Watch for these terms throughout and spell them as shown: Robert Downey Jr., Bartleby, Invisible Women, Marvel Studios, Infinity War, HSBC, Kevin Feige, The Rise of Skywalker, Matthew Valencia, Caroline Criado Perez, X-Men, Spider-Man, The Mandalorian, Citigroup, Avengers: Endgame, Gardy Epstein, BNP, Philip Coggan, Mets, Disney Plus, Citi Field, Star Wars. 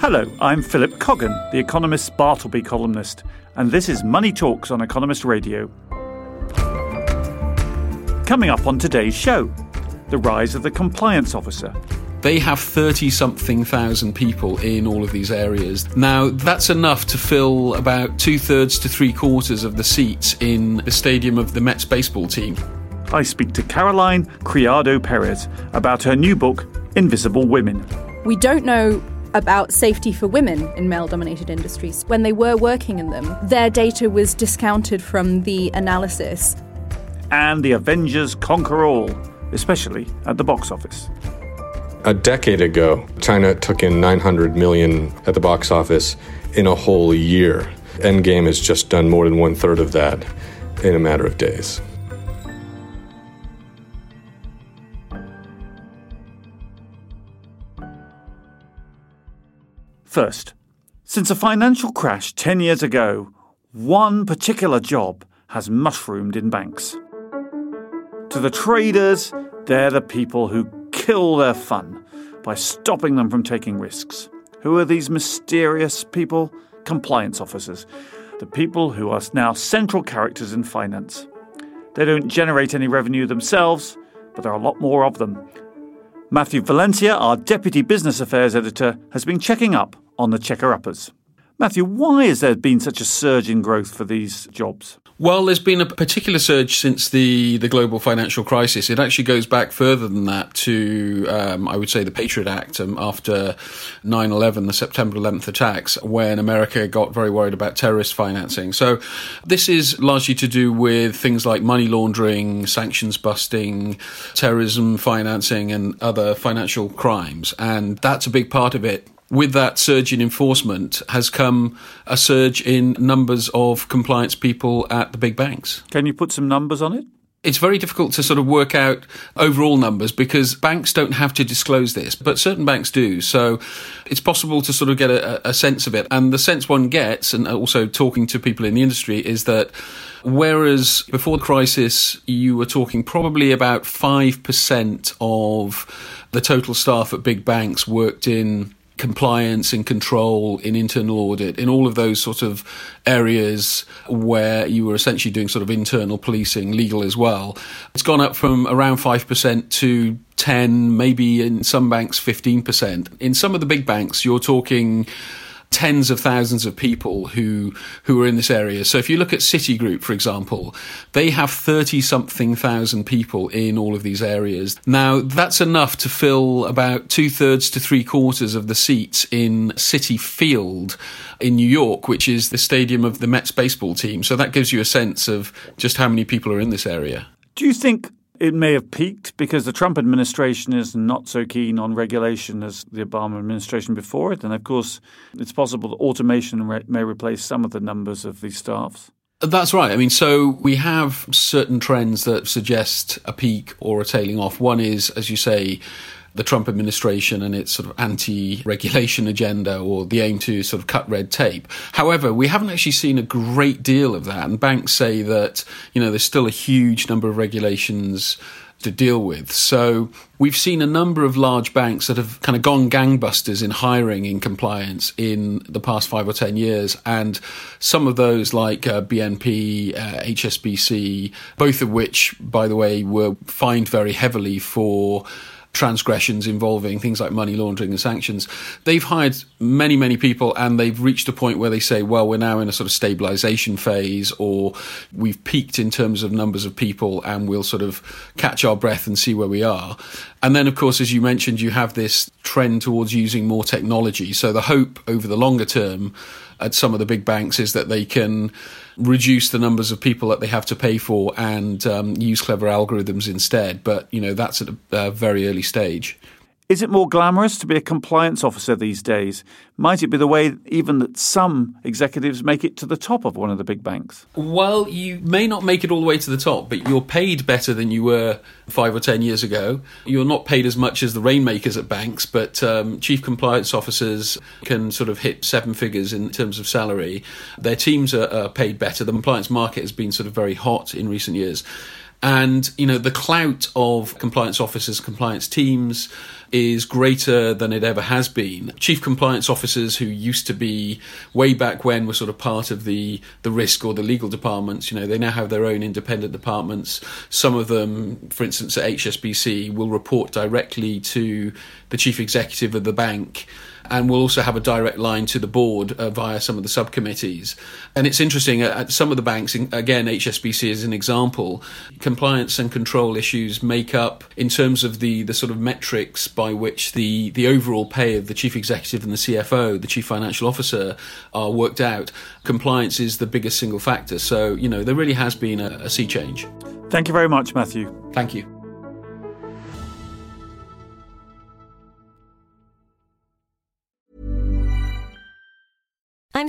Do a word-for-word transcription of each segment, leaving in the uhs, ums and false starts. Hello, I'm Philip Coggan, The Economist's Bartleby columnist, and this is Money Talks on Economist Radio. Coming up on today's show, the rise of the compliance officer. They have thirty-something thousand people in all of these areas. Now, that's enough to fill about two-thirds to three-quarters of the seats in the stadium of the Mets baseball team. I speak to Caroline Criado Perez about her new book, Invisible Women. We don't know about safety for women in male-dominated industries. When they were working in them, their data was discounted from the analysis. And the Avengers conquer all, especially at the box office. A decade ago, China took in nine hundred million dollars at the box office in a whole year. Endgame has just done more than one-third of that in a matter of days. First, since a financial crash ten years ago, one particular job has mushroomed in banks. To the traders, they're the people who kill their fun by stopping them from taking risks. Who are these mysterious people? Compliance officers. The people who are now central characters in finance. They don't generate any revenue themselves, but there are a lot more of them. Matthew Valencia, our Deputy Business Affairs Editor, has been checking up on the checker-uppers. Matthew, why has there been such a surge in growth for these jobs? Well, there's been a particular surge since the, the global financial crisis. It actually goes back further than that to, um, I would say, the Patriot Act um, after nine eleven, the September eleventh attacks, when America got very worried about terrorist financing. So this is largely to do with things like money laundering, sanctions busting, terrorism financing, and other financial crimes. And that's a big part of it. With that surge in enforcement has come a surge in numbers of compliance people at the big banks. Can you put some numbers on it? It's very difficult to sort of work out overall numbers because banks don't have to disclose this, but certain banks do. So it's possible to sort of get a, a sense of it. And the sense one gets, and also talking to people in the industry, is that whereas before the crisis, you were talking probably about five percent of the total staff at big banks worked in compliance, in control, in internal audit, in all of those sort of areas where you were essentially doing sort of internal policing, legal as well. It's gone up from around five percent to ten, maybe in some banks fifteen percent. In some of the big banks, you're talking tens of thousands of people who who are in this area. So if you look at Citigroup, for example, they have thirty-something thousand people in all of these areas. Now, that's enough to fill about two-thirds to three-quarters of the seats in Citi Field in New York, which is the stadium of the Mets baseball team. So that gives you a sense of just how many people are in this area. Do you think it may have peaked because the Trump administration is not so keen on regulation as the Obama administration before it? And of course, it's possible that automation re- may replace some of the numbers of these staffs. That's right. I mean, so we have certain trends that suggest a peak or a tailing off. One is, as you say, the Trump administration and its sort of anti-regulation agenda, or the aim to sort of cut red tape. However, we haven't actually seen a great deal of that. And banks say that, you know, there's still a huge number of regulations to deal with. So we've seen a number of large banks that have kind of gone gangbusters in hiring in compliance in the past five or ten years. And some of those like uh, B N P, uh, H S B C, both of which, by the way, were fined very heavily for transgressions involving things like money laundering and sanctions. They've hired many, many people, and they've reached a point where they say, well, we're now in a sort of stabilization phase, or we've peaked in terms of numbers of people, and we'll sort of catch our breath and see where we are. And then, of course, as you mentioned, you have this trend towards using more technology. So the hope over the longer term at some of the big banks is that they can reduce the numbers of people that they have to pay for and um, use clever algorithms instead. But, you know, that's at a, a very early stage. Is it more glamorous to be a compliance officer these days? Might it be the way even that some executives make it to the top of one of the big banks? Well, you may not make it all the way to the top, but you're paid better than you were five or ten years ago. You're not paid as much as the rainmakers at banks, but um, chief compliance officers can sort of hit seven figures in terms of salary. Their teams are, are paid better. The compliance market has been sort of very hot in recent years. And, you know, the clout of compliance officers, compliance teams is greater than it ever has been. Chief compliance officers who used to be way back when were sort of part of the, the risk or the legal departments, you know, they now have their own independent departments. Some of them, for instance, at H S B C, will report directly to the chief executive of the bank, and we'll also have a direct line to the board uh, via some of the subcommittees. And it's interesting, uh, at some of the banks, again, H S B C is an example, compliance and control issues make up, in terms of the, the sort of metrics by which the, the overall pay of the chief executive and the C F O, the chief financial officer, are worked out. Compliance is the biggest single factor. So, you know, there really has been a, a sea change. Thank you very much, Matthew. Thank you. I'm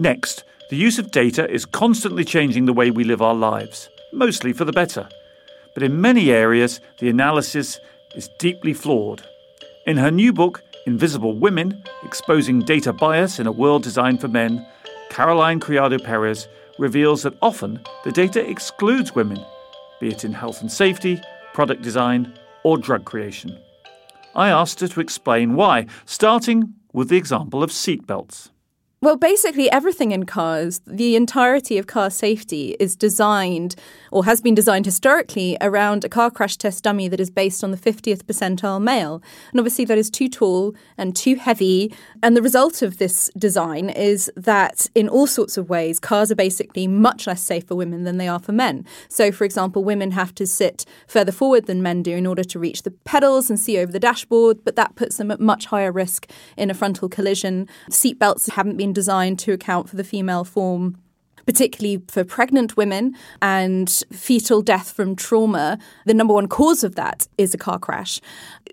Next, the use of data is constantly changing the way we live our lives, mostly for the better. But in many areas, the analysis is deeply flawed. In her new book, Invisible Women, Exposing Data Bias in a World Designed for Men, Caroline Criado Perez reveals that often the data excludes women, be it in health and safety, product design, or drug creation. I asked her to explain why, starting with the example of seatbelts. Well, basically everything in cars, the entirety of car safety is designed or has been designed historically around a car crash test dummy that is based on the fiftieth percentile male. And obviously that is too tall and too heavy. And the result of this design is that in all sorts of ways, cars are basically much less safe for women than they are for men. So, for example, women have to sit further forward than men do in order to reach the pedals and see over the dashboard. But that puts them at much higher risk in a frontal collision. Seatbelts haven't been designed to account for the female form, particularly for pregnant women and fetal death from trauma. The number one cause of that is a car crash.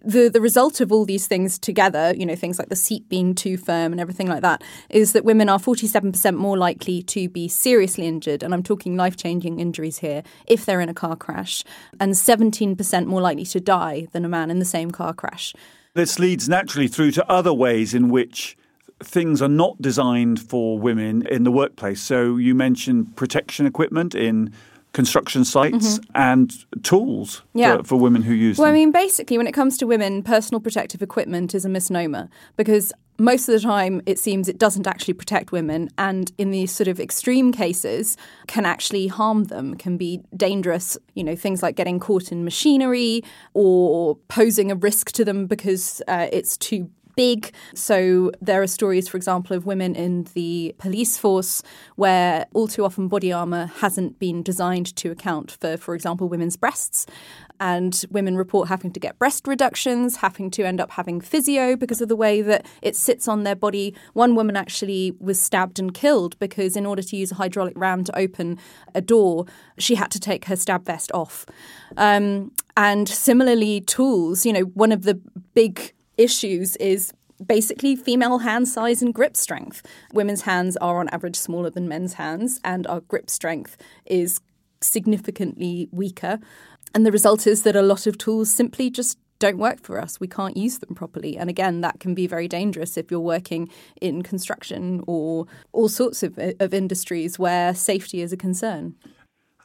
The the result of all these things together, you know, things like the seat being too firm and everything like that, is that women are forty-seven percent more likely to be seriously injured, and I'm talking life-changing injuries here, if they're in a car crash, and seventeen percent more likely to die than a man in the same car crash. This leads naturally through to other ways in which things are not designed for women in the workplace. So you mentioned protection equipment in construction sites mm-hmm. and tools yeah. for, for women who use well, them. Well, I mean, basically, when it comes to women, personal protective equipment is a misnomer because most of the time it seems it doesn't actually protect women, and in these sort of extreme cases can actually harm them, can be dangerous, you know, things like getting caught in machinery or posing a risk to them because uh, it's too big. So there are stories, for example, of women in the police force where all too often body armour hasn't been designed to account for, for example, women's breasts. And women report having to get breast reductions, having to end up having physio because of the way that it sits on their body. One woman actually was stabbed and killed because in order to use a hydraulic ram to open a door, she had to take her stab vest off. Um, and similarly, tools, you know, one of the big issues is basically female hand size and grip strength. Women's hands are on average smaller than men's hands, and our grip strength is significantly weaker. And the result is that a lot of tools simply just don't work for us. We can't use them properly. And again, that can be very dangerous if you're working in construction or all sorts of, of industries where safety is a concern.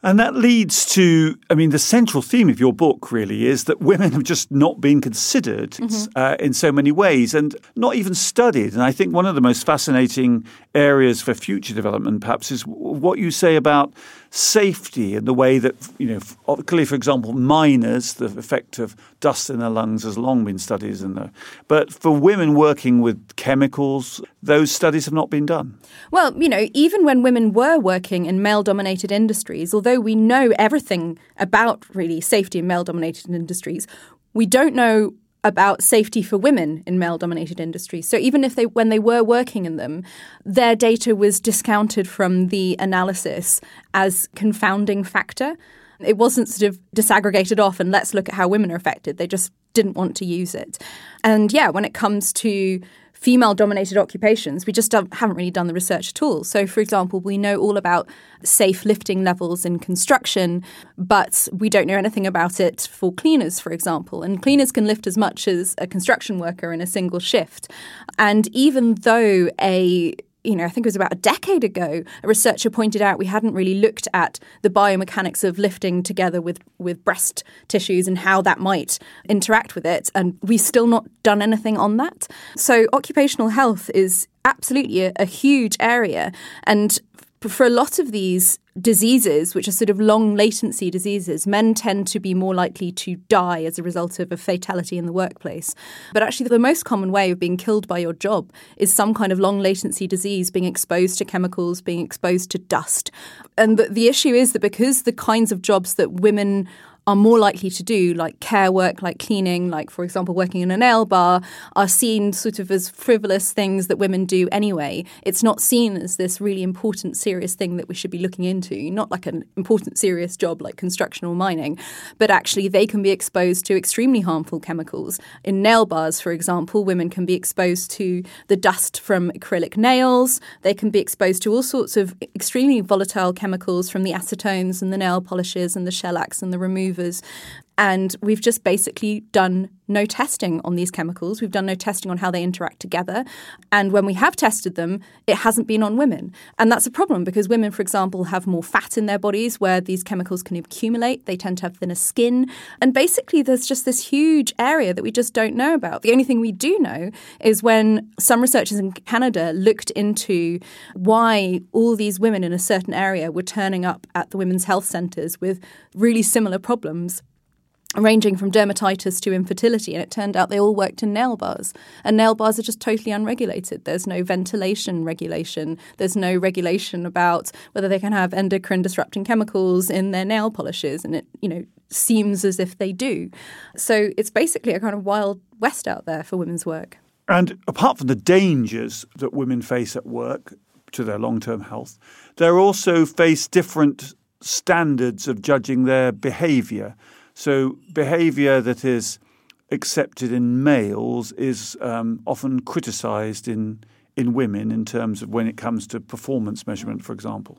And that leads to, I mean, the central theme of your book really is that women have just not been considered mm-hmm. uh, in so many ways and not even studied. And I think one of the most fascinating areas for future development perhaps is what you say about safety and the way that, you know, clearly, for example, minors, the effect of dust in their lungs has long been studied. In the, but for women working with chemicals, those studies have not been done. Well, you know, even when women were working in male-dominated industries, although we know everything about really safety in male-dominated industries, we don't know about safety for women in male-dominated industries. So even if they, when they were working in them, their data was discounted from the analysis as confounding factor. It wasn't sort of disaggregated off and let's look at how women are affected. They just didn't want to use it. And yeah, when it comes to female-dominated occupations, we just haven't really done the research at all. So, for example, we know all about safe lifting levels in construction, but we don't know anything about it for cleaners, for example. And cleaners can lift as much as a construction worker in a single shift. And even though a you know, I think it was about a decade ago, a researcher pointed out we hadn't really looked at the biomechanics of lifting together with, with breast tissues and how that might interact with it. And we've still not done anything on that. So occupational health is absolutely a, a huge area. And for a lot of these diseases, which are sort of long latency diseases, men tend to be more likely to die as a result of a fatality in the workplace. But actually, the most common way of being killed by your job is some kind of long latency disease, being exposed to chemicals, being exposed to dust. And the, the issue is that because the kinds of jobs that women are more likely to do, like care work, like cleaning, like, for example, working in a nail bar, are seen sort of as frivolous things that women do anyway. It's not seen as this really important, serious thing that we should be looking into, not like an important, serious job like construction or mining, but actually they can be exposed to extremely harmful chemicals. In nail bars, for example, women can be exposed to the dust from acrylic nails. They can be exposed to all sorts of extremely volatile chemicals from the acetones and the nail polishes and the shellacs and the removers. And we've just basically done no testing on these chemicals. We've done no testing on how they interact together. And when we have tested them, it hasn't been on women. And that's a problem because women, for example, have more fat in their bodies where these chemicals can accumulate. They tend to have thinner skin. And basically, there's just this huge area that we just don't know about. The only thing we do know is when some researchers in Canada looked into why all these women in a certain area were turning up at the women's health centres with really similar problems, ranging from dermatitis to infertility. And it turned out they all worked in nail bars. And nail bars are just totally unregulated. There's no ventilation regulation. There's no regulation about whether they can have endocrine-disrupting chemicals in their nail polishes. And it, you know, seems as if they do. So it's basically a kind of wild west out there for women's work. And apart from the dangers that women face at work to their long-term health, they're also face different standards of judging their behaviour. So behaviour that is accepted in males is um, often criticised in, in women in terms of when it comes to performance measurement, for example.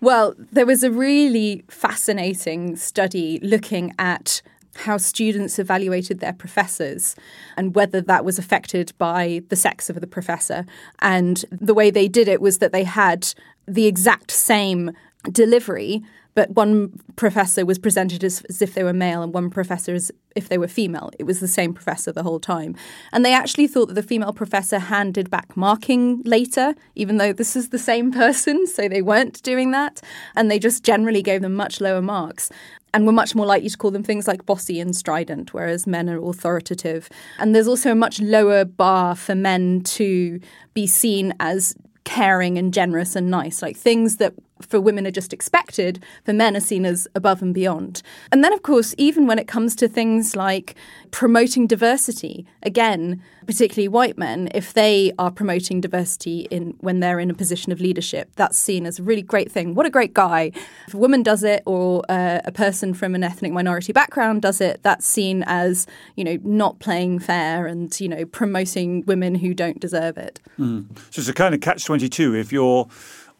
Well, there was a really fascinating study looking at how students evaluated their professors and whether that was affected by the sex of the professor. And the way they did it was that they had the exact same delivery, but one professor was presented as, as if they were male and one professor as if they were female. It was the same professor the whole time. And they actually thought that the female professor handed back marking later, even though this is the same person, so they weren't doing that. And they just generally gave them much lower marks and were much more likely to call them things like bossy and strident, whereas men are authoritative. And there's also a much lower bar for men to be seen as caring and generous and nice, like things that for women are just expected, for men are seen as above and beyond. And then, of course, even when it comes to things like promoting diversity, again, particularly white men, if they are promoting diversity in when they're in a position of leadership, that's seen as a really great thing. What a great guy. If a woman does it or uh, a person from an ethnic minority background does it, that's seen as, you know, not playing fair and, you know, promoting women who don't deserve it. Mm. So it's a kind of catch twenty-two. If you're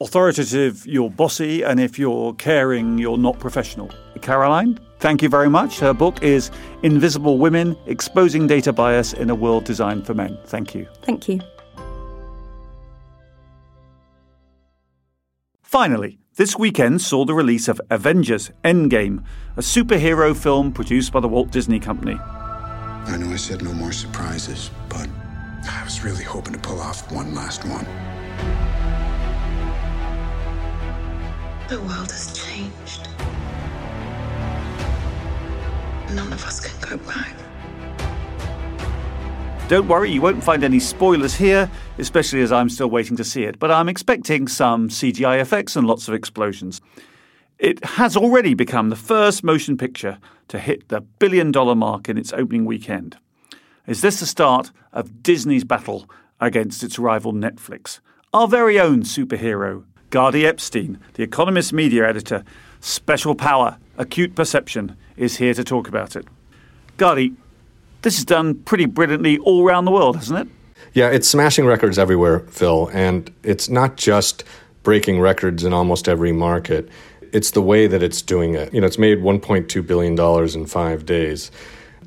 authoritative, you're bossy, and if you're caring, you're not professional. Caroline, thank you very much. Her book is Invisible Women, Exposing Data Bias in a World Designed for Men. Thank you. Thank you. Finally, this weekend saw the release of Avengers: Endgame, a superhero film produced by the Walt Disney Company. I know I said no more surprises, but I was really hoping to pull off one last one. The world has changed. None of us can go back. Don't worry, you won't find any spoilers here, especially as I'm still waiting to see it, but I'm expecting some C G I effects and lots of explosions. It has already become the first motion picture to hit the billion-dollar mark in its opening weekend. Is this the start of Disney's battle against its rival Netflix? Our very own superhero, Gardy Epstein, The Economist media editor, special power, acute perception, is here to talk about it. Gardy, this is done pretty brilliantly all around the world, hasn't it? Yeah, it's smashing records everywhere, Phil. And it's not just breaking records in almost every market. It's the way that it's doing it. You know, it's made one point two billion dollars in five days.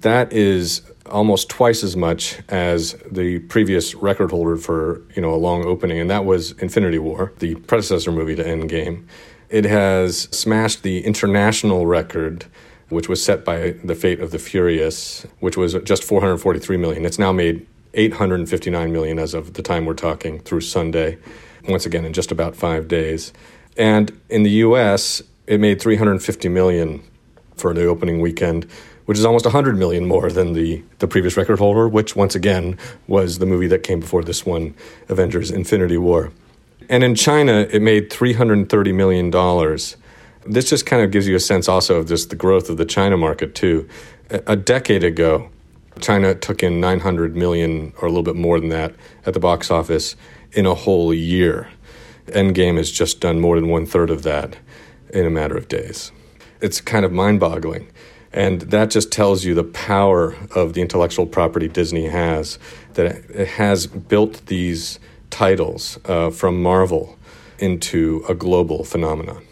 That is almost twice as much as the previous record holder for, you know, a long opening, and that was Infinity War, the predecessor movie to Endgame. It has smashed the international record, which was set by The Fate of the Furious, which was just four hundred forty-three million dollars. It's now made eight hundred fifty-nine million dollars as of the time we're talking through Sunday, once again in just about five days. And in the U S, it made three hundred fifty million dollars for the opening weekend, which is almost one hundred million dollars more than the, the previous record holder, which once again was the movie that came before this one, Avengers: Infinity War. And in China, it made three hundred thirty million dollars. This just kind of gives you a sense also of just the growth of the China market, too. A decade ago, China took in nine hundred million dollars or a little bit more than that at the box office in a whole year. Endgame has just done more than one-third of that in a matter of days. It's kind of mind-boggling. And that just tells you the power of the intellectual property Disney has, that it has built these titles uh, from Marvel into a global phenomenon.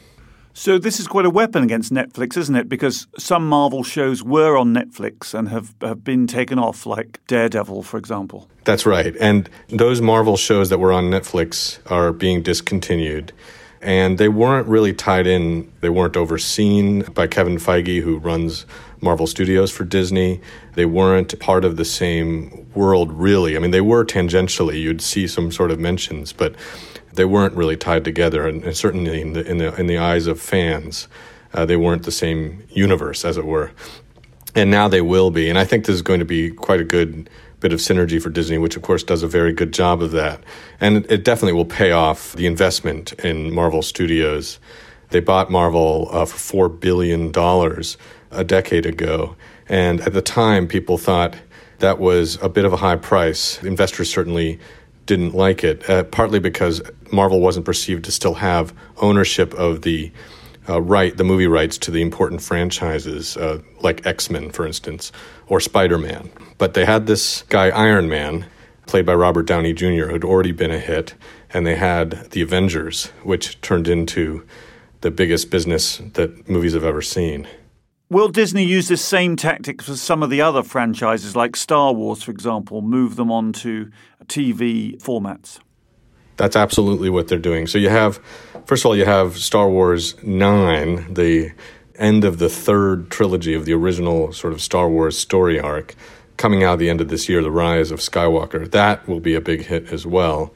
So this is quite a weapon against Netflix, isn't it? Because some Marvel shows were on Netflix and have, have been taken off, like Daredevil, for example. That's right. And those Marvel shows that were on Netflix are being discontinued. And they weren't really tied in. They weren't overseen by Kevin Feige, who runs Marvel Studios for Disney. They weren't part of the same world, really. I mean, they were tangentially. You'd see some sort of mentions, but they weren't really tied together, and, and certainly in the, in the in the eyes of fans, uh, they weren't the same universe, as it were. And now they will be. And I think this is going to be quite a good bit of synergy for Disney, which, of course, does a very good job of that. And it definitely will pay off the investment in Marvel Studios. They bought Marvel uh, for four billion dollars a decade ago. And at the time, people thought that was a bit of a high price. Investors certainly didn't like it, uh, partly because Marvel wasn't perceived to still have ownership of the uh, right, the movie rights to the important franchises, uh, like X-Men, for instance, or Spider-Man. But they had this guy, Iron Man, played by Robert Downey Junior, who'd already been a hit, and they had the Avengers, which turned into the biggest business that movies have ever seen. Will Disney use this same tactic for some of the other franchises, like Star Wars, for example, move them onto T V formats? That's absolutely what they're doing. So you have, first of all, you have Star Wars nine, the end of the third trilogy of the original sort of Star Wars story arc, coming out at the end of this year, The Rise of Skywalker. That will be a big hit as well.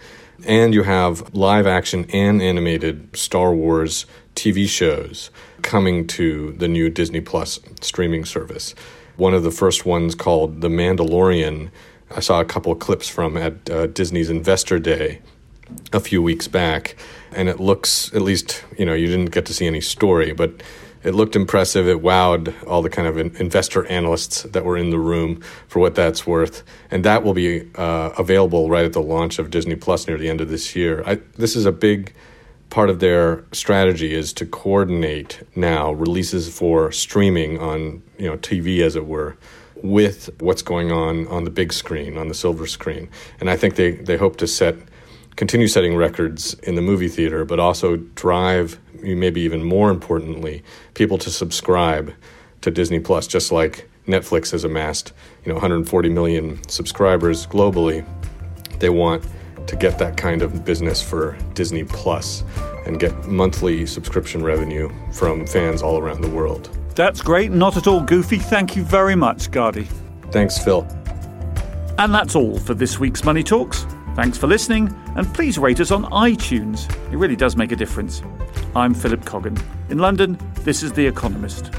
And you have live-action and animated Star Wars T V shows coming to the new Disney Plus streaming service. One of the first ones, called The Mandalorian, I saw a couple of clips from at uh, Disney's Investor Day a few weeks back, and it looks, at least, you know, you didn't get to see any story, but it looked impressive. It wowed all the kind of in- investor analysts that were in the room, for what that's worth. And that will be uh, available right at the launch of Disney Plus near the end of this year. I, this is a big part of their strategy, is to coordinate now releases for streaming on, you know, T V, as it were, with what's going on on the big screen, on the silver screen. And I think they, they hope to set continue setting records in the movie theater, but also drive, maybe even more importantly, people to subscribe to Disney Plus, just like Netflix has amassed, you know, one hundred forty million subscribers globally. They want to get that kind of business for Disney Plus, and get monthly subscription revenue from fans all around the world. That's great. Not at all goofy. Thank you very much, Gardy. Thanks, Phil. And that's all for this week's Money Talks. Thanks for listening, and please rate us on iTunes. It really does make a difference. I'm Philip Coggan. In London, this is The Economist.